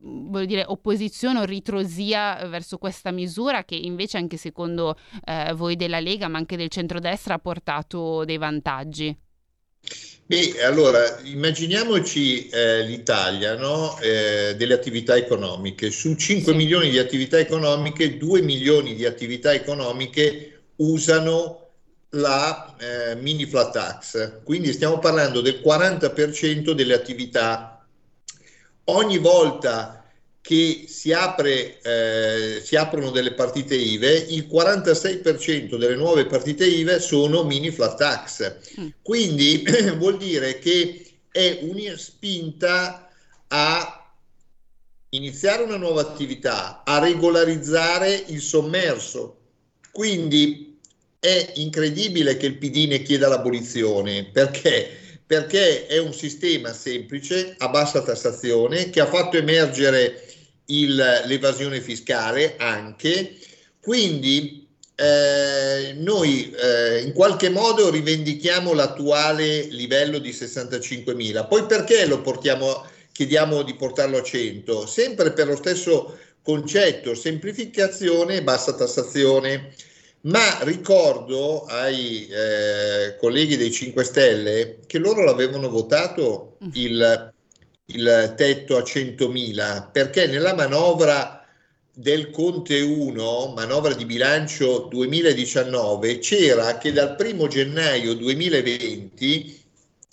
voglio dire, opposizione o ritrosia verso questa misura che invece anche secondo eh, voi della Lega ma anche del centrodestra ha portato dei vantaggi? Beh, allora immaginiamoci eh, l'Italia, no? eh, delle attività economiche. Su cinque sì. milioni di attività economiche, due milioni di attività economiche usano la eh, mini flat tax, quindi stiamo parlando del quaranta per cento delle attività. Ogni volta che si, apre, eh, si aprono delle partite I V A, il quarantasei per cento delle nuove partite I V A sono mini flat tax. Quindi vuol dire che è una spinta a iniziare una nuova attività, a regolarizzare il sommerso. Quindi è incredibile che il P D ne chieda l'abolizione, perché? Perché è un sistema semplice, a bassa tassazione, che ha fatto emergere il, l'evasione fiscale anche, quindi eh, noi eh, in qualche modo rivendichiamo l'attuale livello di sessantacinquemila. Poi perché lo portiamo, chiediamo di portarlo a cento? Sempre per lo stesso concetto, semplificazione e bassa tassazione. Ma ricordo ai eh, colleghi dei cinque Stelle che loro l'avevano votato il, il tetto a centomila, perché nella manovra del Conte uno, manovra di bilancio duemiladiciannove, c'era che dal primo gennaio duemilaventi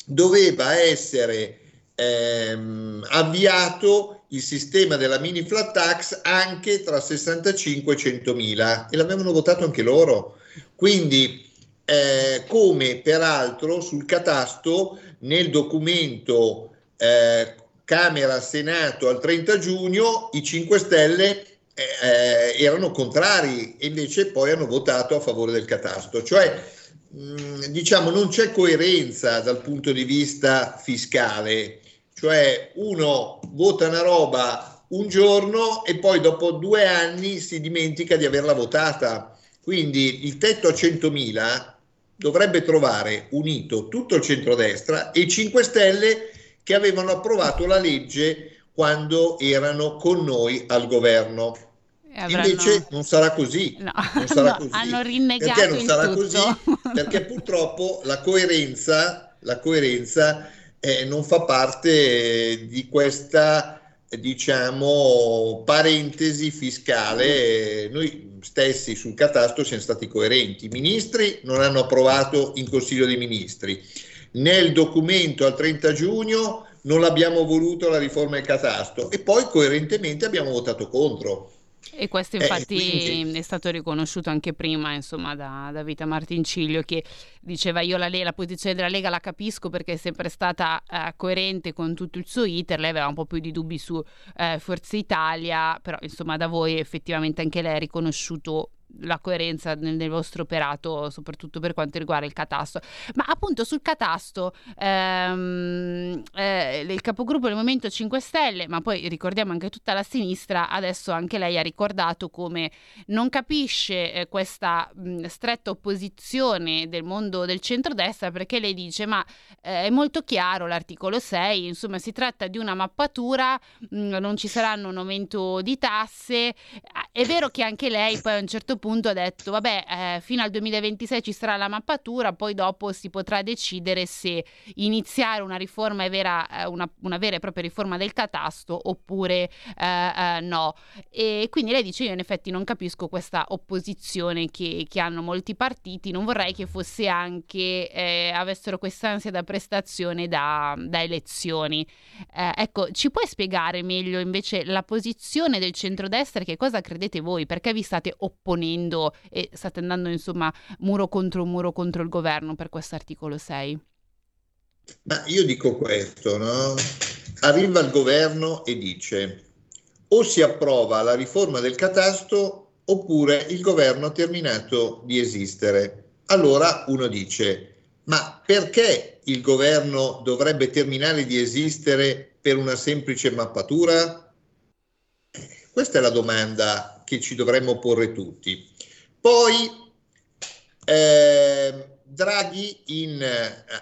doveva essere ehm, avviato il sistema della mini flat tax anche tra sessantacinque e centomila, e l'avevano votato anche loro. Quindi eh, come peraltro sul catasto nel documento eh, Camera Senato al trenta giugno i cinque Stelle eh, erano contrari e invece poi hanno votato a favore del catasto, cioè mh, diciamo non c'è coerenza dal punto di vista fiscale. Cioè uno vota una roba un giorno e poi dopo due anni si dimentica di averla votata. Quindi il tetto a centomila dovrebbe trovare unito tutto il centrodestra e i cinque Stelle che avevano approvato la legge quando erano con noi al governo. Avranno... Invece non sarà così. No. Non sarà no, così. Hanno rinnegato perché non sarà tutto. Così? Perché purtroppo la coerenza, la coerenza Eh, non fa parte di questa, diciamo, parentesi fiscale. Noi stessi sul catasto siamo stati coerenti. I ministri non hanno approvato in Consiglio dei Ministri. Nel documento al trenta giugno non l'abbiamo voluto la riforma del catasto e poi coerentemente abbiamo votato contro. E questo infatti eh, quindi... è stato riconosciuto anche prima insomma da, da Vita Martinciglio, che diceva io la, la posizione della Lega la capisco perché è sempre stata eh, coerente con tutto il suo iter. Lei aveva un po' più di dubbi su eh, Forza Italia, però insomma da voi effettivamente anche lei ha riconosciuto la coerenza nel, nel vostro operato, soprattutto per quanto riguarda il catasto. Ma appunto sul catasto ehm, eh, il capogruppo del Movimento cinque Stelle, ma poi ricordiamo anche tutta la sinistra, adesso anche lei ha ricordato come non capisce eh, questa mh, stretta opposizione del mondo del centrodestra, perché lei dice ma eh, è molto chiaro l'articolo sei, insomma si tratta di una mappatura, mh, non ci saranno un aumento di tasse. È vero che anche lei poi a un certo questo punto ha detto vabbè eh, fino al duemilaventisei ci sarà la mappatura, poi dopo si potrà decidere se iniziare una riforma è vera, eh, una, una vera e propria riforma del catasto oppure eh, eh, no. E quindi lei dice io in effetti non capisco questa opposizione che, che hanno molti partiti, non vorrei che fosse anche eh, avessero quest'ansia da prestazione da, da elezioni. Eh, ecco, ci puoi spiegare meglio invece la posizione del centrodestra, che cosa credete voi? Perché vi state opponendo e state andando insomma muro contro muro contro il governo per questo articolo sei? Ma io dico questo, no? Arriva il governo e dice o si approva la riforma del catasto oppure il governo ha terminato di esistere. Allora uno dice ma perché il governo dovrebbe terminare di esistere per una semplice mappatura? Questa è la domanda che ci dovremmo porre tutti. Poi eh, Draghi in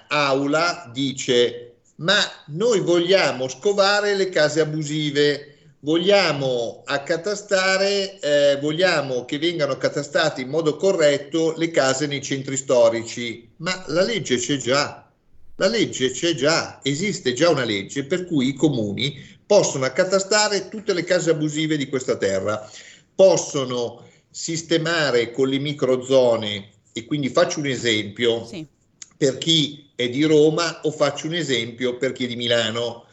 aula dice ma noi vogliamo scovare le case abusive, vogliamo accatastare, eh, vogliamo che vengano catastate in modo corretto le case nei centri storici, ma la legge c'è già, la legge c'è già, esiste già una legge per cui i comuni possono accatastare tutte le case abusive di questa terra, possono sistemare con le microzone, e quindi faccio un esempio sì. per chi è di Roma o faccio un esempio per chi è di Milano.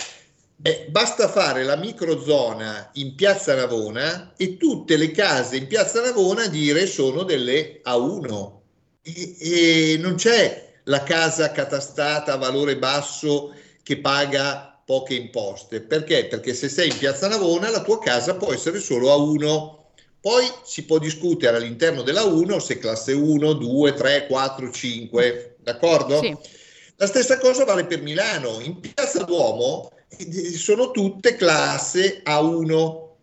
Eh, basta fare la microzona in Piazza Navona e tutte le case in Piazza Navona dire sono delle A uno e, e non c'è la casa catastata a valore basso che paga poche imposte. Perché? Perché se sei in Piazza Navona la tua casa può essere solo A uno. Poi si può discutere all'interno della A uno se classe uno, due, tre, quattro, cinque, d'accordo? Sì. La stessa cosa vale per Milano, in Piazza Duomo sono tutte classe A uno,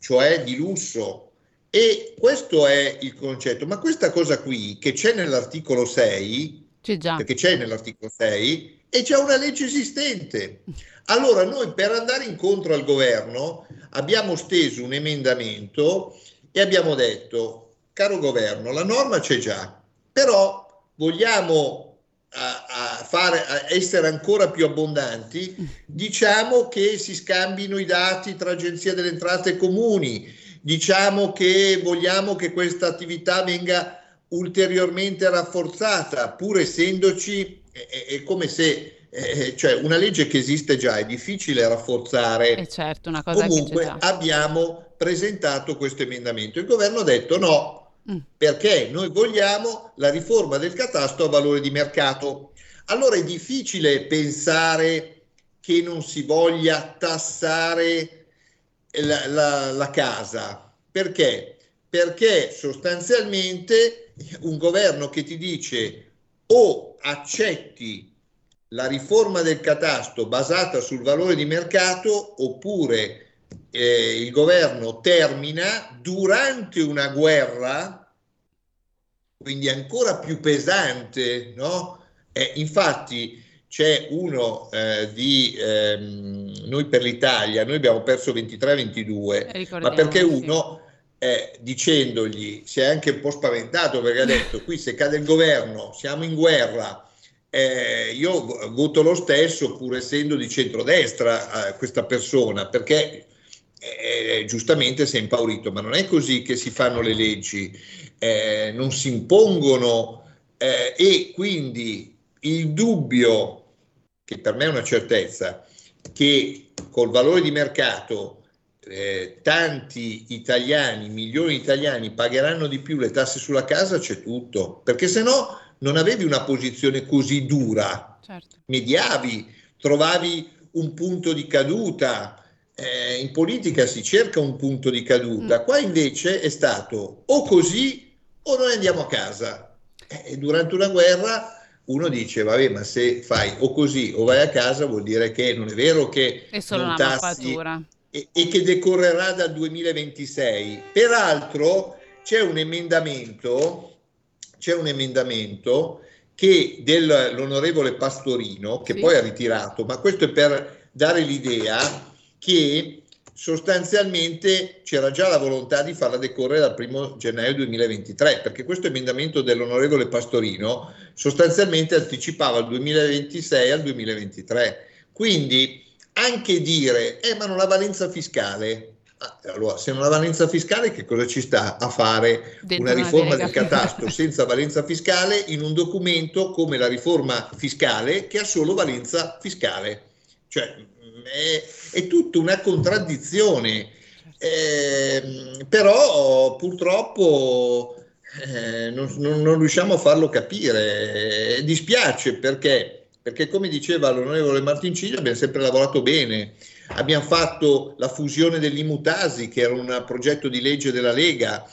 cioè di lusso, e questo è il concetto. Ma questa cosa qui che c'è nell'articolo sei, c'è già. Perché c'è nell'articolo sei e c'è una legge esistente. Allora noi per andare incontro al governo abbiamo steso un emendamento e abbiamo detto caro governo la norma c'è già, però vogliamo A, a, fare, a essere ancora più abbondanti, diciamo che si scambino i dati tra Agenzia delle Entrate e Comuni, diciamo che vogliamo che questa attività venga ulteriormente rafforzata, pur essendoci è, è come se è, cioè una legge che esiste già è difficile rafforzare, è certo, una cosa comunque che abbiamo presentato questo emendamento, il governo ha detto no, perché noi vogliamo la riforma del catasto a valore di mercato. Allora è difficile pensare che non si voglia tassare la, la, la casa. Perché? Perché sostanzialmente un governo che ti dice o accetti la riforma del catasto basata sul valore di mercato oppure Eh, il governo termina durante una guerra, quindi ancora più pesante, no? Eh, infatti c'è uno eh, di ehm, Noi per l'Italia, noi abbiamo perso ventitré a ventidue, ma perché uno eh, dicendogli si è anche un po' spaventato perché ha detto qui se cade il governo siamo in guerra. Eh, io voto lo stesso pur essendo di centrodestra eh, questa persona perché eh, giustamente si è impaurito, ma non è così che si fanno le leggi, eh, non si impongono eh, e quindi il dubbio, che per me è una certezza, che col valore di mercato eh, tanti italiani, milioni di italiani pagheranno di più le tasse sulla casa c'è tutto, perché se no non avevi una posizione così dura, certo. Mediavi, trovavi un punto di caduta, eh, in politica si cerca un punto di caduta, mm. Qua invece è stato o così o noi andiamo a casa, eh, durante una guerra uno dice vabbè ma se fai o così o vai a casa vuol dire che non è vero che è solo non una tassi e, e che decorrerà dal duemilaventisei, peraltro c'è un emendamento C'è un emendamento che dell'onorevole Pastorino, che sì. poi ha ritirato, ma questo è per dare l'idea che sostanzialmente c'era già la volontà di farla decorrere dal primo gennaio duemilaventitré, perché questo emendamento dell'onorevole Pastorino sostanzialmente anticipava il duemilaventisei al duemilaventitré. Quindi anche dire, eh ma non ha valenza fiscale, allora se non ha valenza fiscale che cosa ci sta a fare una riforma del catasto senza valenza fiscale in un documento come la riforma fiscale che ha solo valenza fiscale? Cioè è, è tutta una contraddizione, eh, però purtroppo eh, non, non, non riusciamo a farlo capire, eh, dispiace perché, perché come diceva l'onorevole Martinciglio abbiamo sempre lavorato bene, abbiamo fatto la fusione dell'Imutasi che era un progetto di legge della Lega,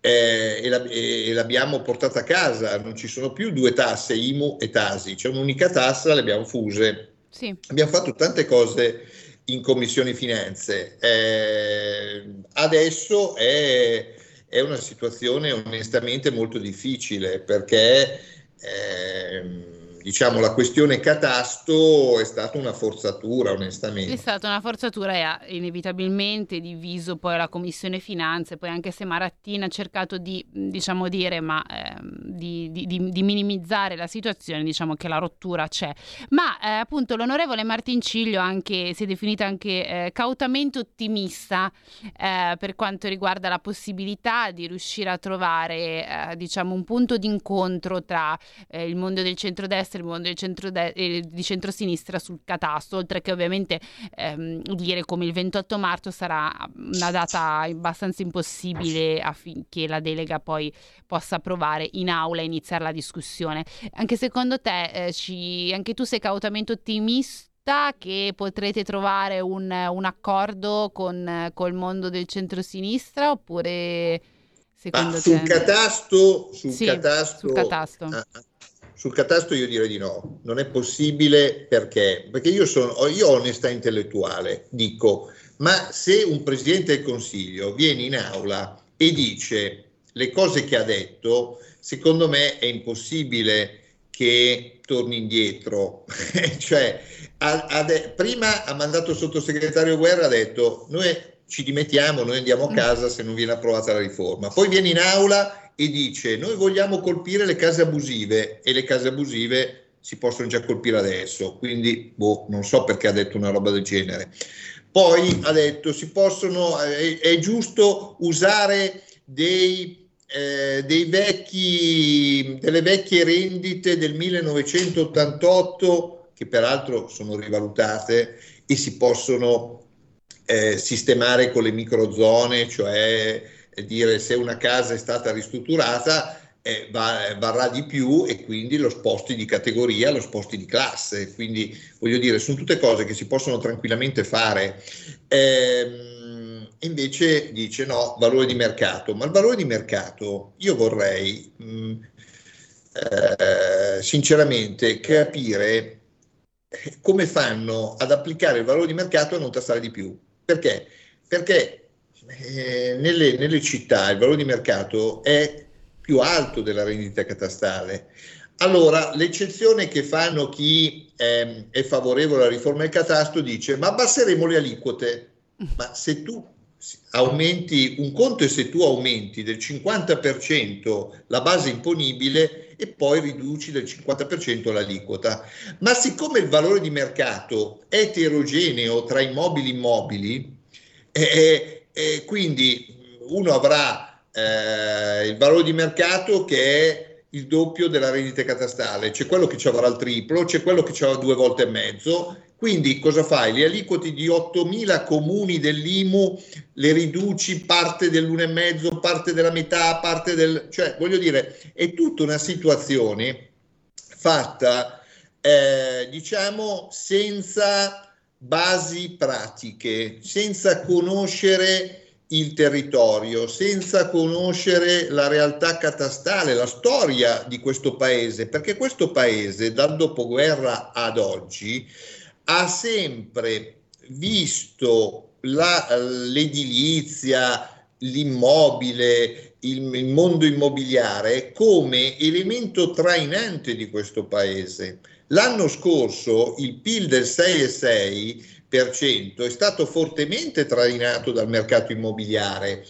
eh, e, la, e l'abbiamo portata a casa, non ci sono più due tasse, I M U e T A S I, c'è un'unica tassa, le abbiamo fuse. Sì. Abbiamo fatto tante cose in Commissione Finanze, eh, adesso è, è una situazione onestamente molto difficile perché eh, diciamo la questione catasto è stata una forzatura onestamente. È stata una forzatura e ha inevitabilmente diviso poi la Commissione Finanze, poi anche se Marattini ha cercato di, diciamo dire, ma, eh, di, di, di, di minimizzare la situazione, diciamo che la rottura c'è. Ma eh, appunto l'onorevole Martinciglio anche, si è definita anche eh, cautamente ottimista eh, per quanto riguarda la possibilità di riuscire a trovare eh, diciamo un punto d'incontro tra eh, il mondo del centrodestra e il mondo del centrode- eh, di centrosinistra sul catasto, oltre che ovviamente ehm, dire come il ventotto marzo sarà una data abbastanza impossibile affinché la delega poi possa approvare in aula e iniziare la discussione. Anche secondo te eh, ci, anche tu sei cautamente ottimista che potrete trovare un, un accordo con col mondo del centrosinistra, oppure secondo ah, sul te catasto, sul, sì, catasto, sul catasto ah, sul catasto io direi di no, non è possibile perché perché io sono io ho onestà intellettuale, dico, ma se un presidente del Consiglio viene in aula e dice le cose che ha detto, secondo me è impossibile che torni indietro. Cioè, a, a de- prima ha mandato il sottosegretario Guerra, ha detto noi ci dimettiamo, noi andiamo a casa se non viene approvata la riforma. Poi viene in aula e dice noi vogliamo colpire le case abusive, e le case abusive si possono già colpire adesso, quindi boh, non so perché ha detto una roba del genere. Poi ha detto si possono, è, è giusto usare dei Eh, dei vecchi, delle vecchie rendite del millenovecentottantotto che peraltro sono rivalutate e si possono eh, sistemare con le microzone, cioè eh, dire se una casa è stata ristrutturata eh, va, varrà di più e quindi lo sposti di categoria, lo sposti di classe, quindi voglio dire sono tutte cose che si possono tranquillamente fare. eh, Invece dice no, valore di mercato, ma il valore di mercato io vorrei mh, eh, sinceramente capire come fanno ad applicare il valore di mercato e non tassare di più. Perché? Perché eh, nelle, nelle città il valore di mercato è più alto della rendita catastale. Allora, l'eccezione che fanno chi eh, è favorevole alla riforma del catasto dice ma abbasseremo le aliquote, ma se tu aumenti un conto e se tu aumenti del cinquanta per cento la base imponibile e poi riduci del cinquanta per cento l'aliquota, ma siccome il valore di mercato è eterogeneo tra immobili e immobili, eh, eh, quindi uno avrà eh, il valore di mercato che è il doppio della rendita catastale, c'è quello che ci avrà il triplo, c'è quello che ci avrà due volte e mezzo. Quindi cosa fai? Le aliquote di ottomila comuni dell'I M U le riduci parte dell'uno e mezzo, parte della metà, parte del… Cioè, voglio dire, è tutta una situazione fatta, eh, diciamo, senza basi pratiche, senza conoscere il territorio, senza conoscere la realtà catastale, la storia di questo paese, perché questo paese dal dopoguerra ad oggi ha sempre visto la, l'edilizia, l'immobile, il, il mondo immobiliare come elemento trainante di questo paese. L'anno scorso il P I L del sei virgola sei per cento è stato fortemente trainato dal mercato immobiliare.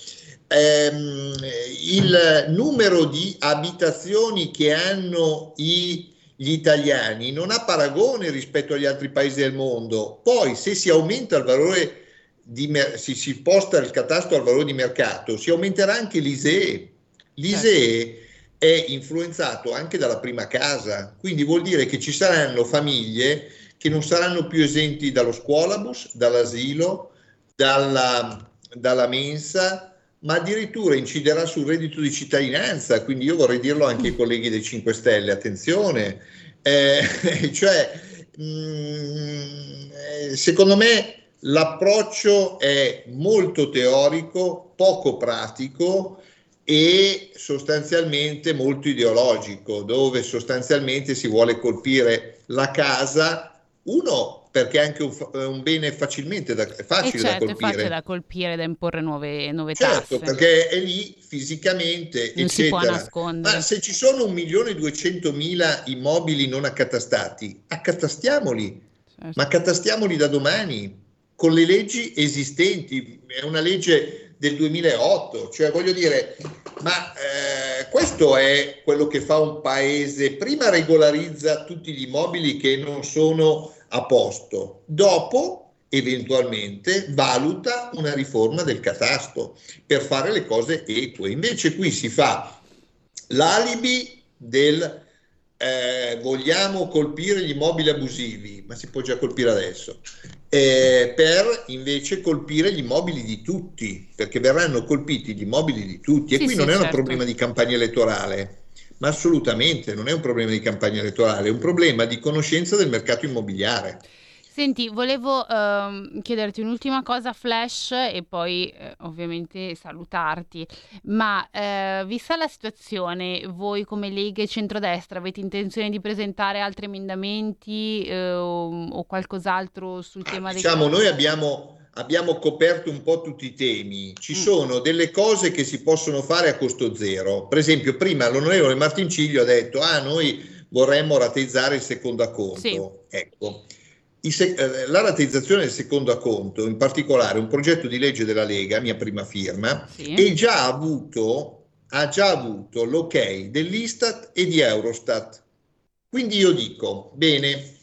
Ehm, il numero di abitazioni che hanno i, gli italiani non ha paragone rispetto agli altri paesi del mondo. Poi, se si aumenta il valore di si, si posta il catasto al valore di mercato, si aumenterà anche l'I S E E. L'I S E E è influenzato anche dalla prima casa, quindi vuol dire che ci saranno famiglie che non saranno più esenti dallo scuolabus, dall'asilo, dalla, dalla mensa, ma addirittura inciderà sul reddito di cittadinanza. Quindi io vorrei dirlo anche ai colleghi dei cinque Stelle, attenzione, eh, cioè mh, secondo me l'approccio è molto teorico, poco pratico e sostanzialmente molto ideologico, dove sostanzialmente si vuole colpire la casa, uno perché è anche un, un bene facilmente da, facile, certo, da colpire. Facile da colpire, da imporre nuove, nuove certo, tasse. Certo, perché è lì fisicamente, non eccetera. Si può nascondere. Ma se ci sono un milione e duecentomila immobili non accatastati, accatastiamoli, certo. Ma accatastiamoli da domani, con le leggi esistenti. È una legge del duemilaotto, cioè voglio dire, ma eh, questo è quello che fa un paese: prima regolarizza tutti gli immobili che non sono a posto, dopo eventualmente valuta una riforma del catasto per fare le cose eque. Invece qui si fa l'alibi del eh, vogliamo colpire gli immobili abusivi, ma si può già colpire adesso. Eh, per invece colpire gli immobili di tutti, perché verranno colpiti gli immobili di tutti e sì, qui sì, non è certo. Un problema di campagna elettorale, ma assolutamente non è un problema di campagna elettorale, è un problema di conoscenza del mercato immobiliare. Senti, volevo uh, chiederti un'ultima cosa flash e poi eh, ovviamente salutarti, ma uh, vista la situazione, voi come Lega e Centrodestra avete intenzione di presentare altri emendamenti uh, o qualcos'altro sul tema? Ah, diciamo, dei... noi abbiamo, abbiamo coperto un po' tutti i temi, ci mm. sono delle cose che si possono fare a costo zero. Per esempio, prima l'onorevole Martinciglio ha detto ah noi vorremmo rateizzare il secondo acconto, sì. Ecco. La rateizzazione del secondo acconto, in particolare un progetto di legge della Lega, mia prima firma, sì. è già avuto, ha già avuto l'ok dell'Istat e di Eurostat. Quindi io dico, bene,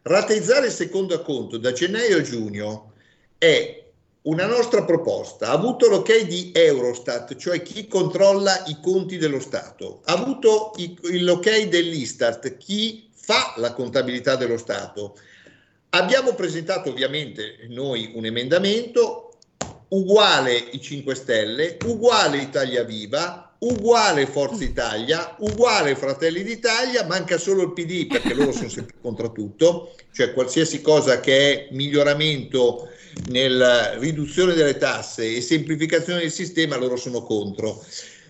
rateizzare il secondo acconto da gennaio a giugno è una nostra proposta, ha avuto l'ok di Eurostat, cioè chi controlla i conti dello Stato, ha avuto l'ok dell'Istat, chi fa la contabilità dello Stato. Abbiamo presentato ovviamente noi un emendamento uguale i cinque Stelle, uguale Italia Viva, uguale Forza Italia, uguale Fratelli d'Italia, manca solo il P D perché loro sono sempre contro tutto, cioè qualsiasi cosa che è miglioramento nella riduzione delle tasse e semplificazione del sistema loro sono contro.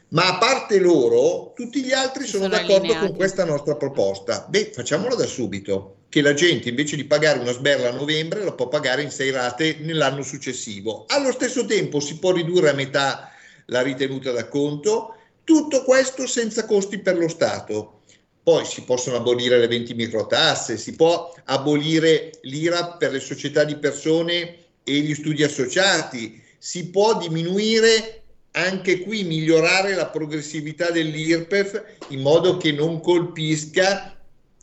Ma a parte loro, tutti gli altri sono, sono d'accordo allineati con questa nostra proposta. Beh, facciamolo da subito, che la gente invece di pagare una sberla a novembre la può pagare in sei rate nell'anno successivo. Allo stesso tempo si può ridurre a metà la ritenuta d'acconto, tutto questo senza costi per lo Stato. Poi si possono abolire le venti microtasse, si può abolire l'I R A P per le società di persone e gli studi associati, si può diminuire... Anche qui migliorare la progressività dell'I R P E F in modo che non colpisca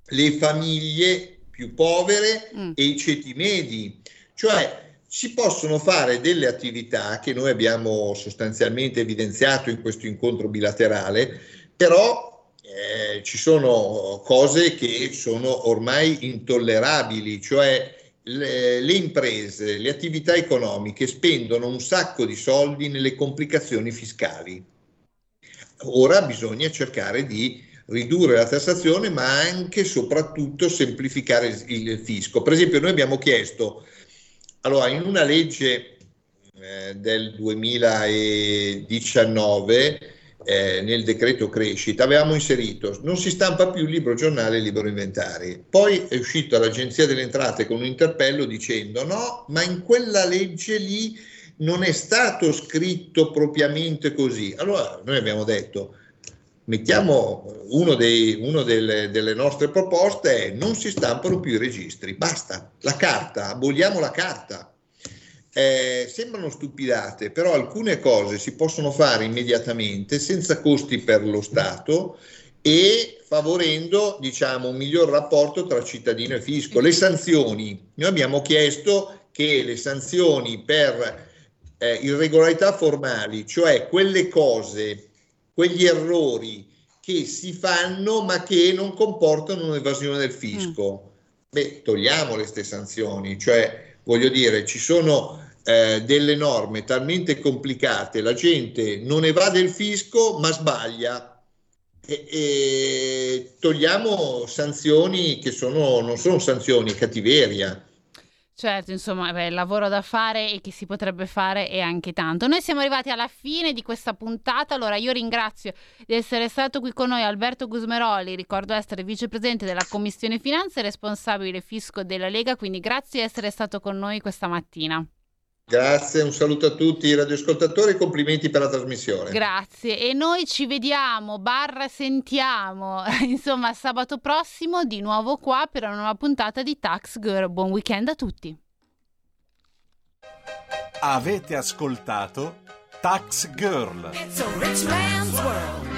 le famiglie più povere mm. e i ceti medi. Cioè si possono fare delle attività che noi abbiamo sostanzialmente evidenziato in questo incontro bilaterale, però eh, ci sono cose che sono ormai intollerabili, cioè Le, le imprese, le attività economiche spendono un sacco di soldi nelle complicazioni fiscali. Ora bisogna cercare di ridurre la tassazione, ma anche e soprattutto semplificare il, il fisco. Per esempio, noi abbiamo chiesto, allora, in una legge eh, del duemiladiciannove, eh, nel decreto crescita, avevamo inserito non si stampa più libro giornale e libro inventari. Poi è uscita l'Agenzia delle Entrate con un interpello dicendo no, ma in quella legge lì non è stato scritto propriamente così. Allora noi abbiamo detto mettiamo uno, dei, uno delle, delle nostre proposte è: non si stampano più i registri, basta, la carta, aboliamo la carta. Eh, sembrano stupidate, però alcune cose si possono fare immediatamente senza costi per lo Stato e favorendo, diciamo, un miglior rapporto tra cittadino e fisco. Le sanzioni, noi abbiamo chiesto che le sanzioni per eh, irregolarità formali, cioè quelle cose, quegli errori che si fanno ma che non comportano un'evasione del fisco, beh, togliamo queste sanzioni, cioè voglio dire, ci sono eh, delle norme talmente complicate, la gente non evade il fisco ma sbaglia, e, e togliamo sanzioni che sono, non sono sanzioni, è cattiveria. Certo, insomma, beh, il lavoro da fare e che si potrebbe fare è anche tanto. Noi siamo arrivati alla fine di questa puntata, allora io ringrazio di essere stato qui con noi Alberto Gusmeroli, ricordo essere vicepresidente della Commissione Finanze e responsabile fisco della Lega, quindi grazie di essere stato con noi questa mattina. Grazie, un saluto a tutti i radioascoltatori e complimenti per la trasmissione. Grazie, e noi ci vediamo, barra sentiamo, insomma sabato prossimo di nuovo qua per una nuova puntata di Tax Girl. Buon weekend a tutti. Avete ascoltato Tax Girl. It's a rich man's world.